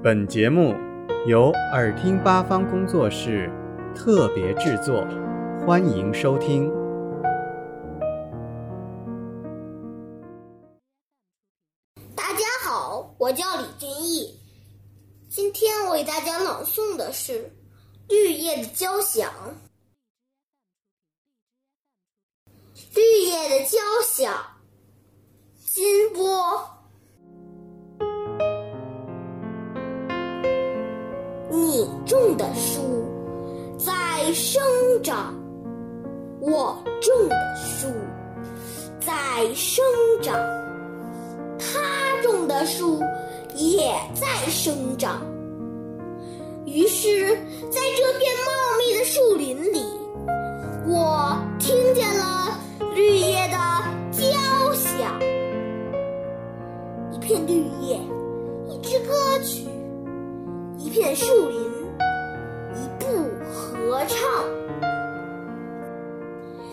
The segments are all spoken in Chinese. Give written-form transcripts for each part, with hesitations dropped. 本节目由耳听八方工作室特别制作，欢迎收听。大家好，我叫李俊逸，今天为大家朗诵的是《绿叶的交响》。绿叶的交响，金波。你种的树在生长，我种的树在生长，他种的树也在生长。于是在这片茂密的树林里，我听见了绿叶的交响。一片绿叶，一支歌曲，一片树林，一部合唱，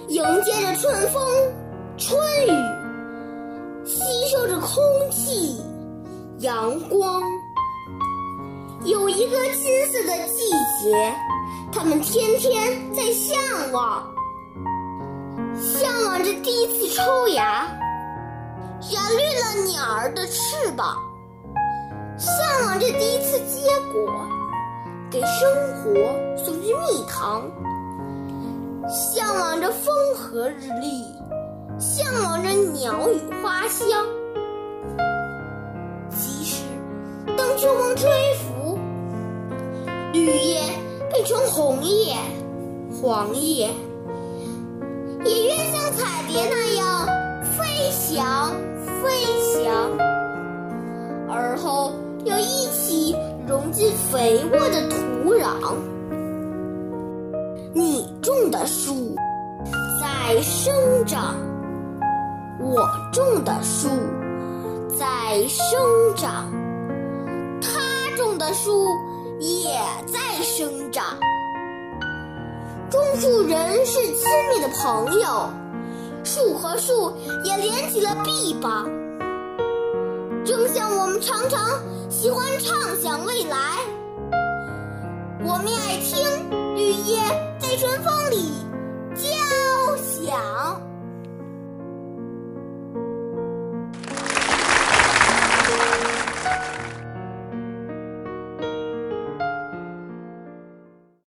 迎接着春风春雨，吸收着空气阳光。有一个金色的季节，他们天天在向往着第一次抽芽，染绿了鸟儿的翅膀，向往着第一次结果，给生活送去蜜糖，向往着风和日丽，向往着鸟语花香。即使当秋风吹拂，绿叶变成红叶、黄叶，也愿像彩蝶那样飞翔飞翔，而后要一起融进肥沃的土壤。你种的树在生长，我种的树在生长，他种的树也在生长。种树人是亲密的朋友，树和树也连起了臂膀，正像我们常常喜欢畅想未来，我们爱听绿叶在春风里交响。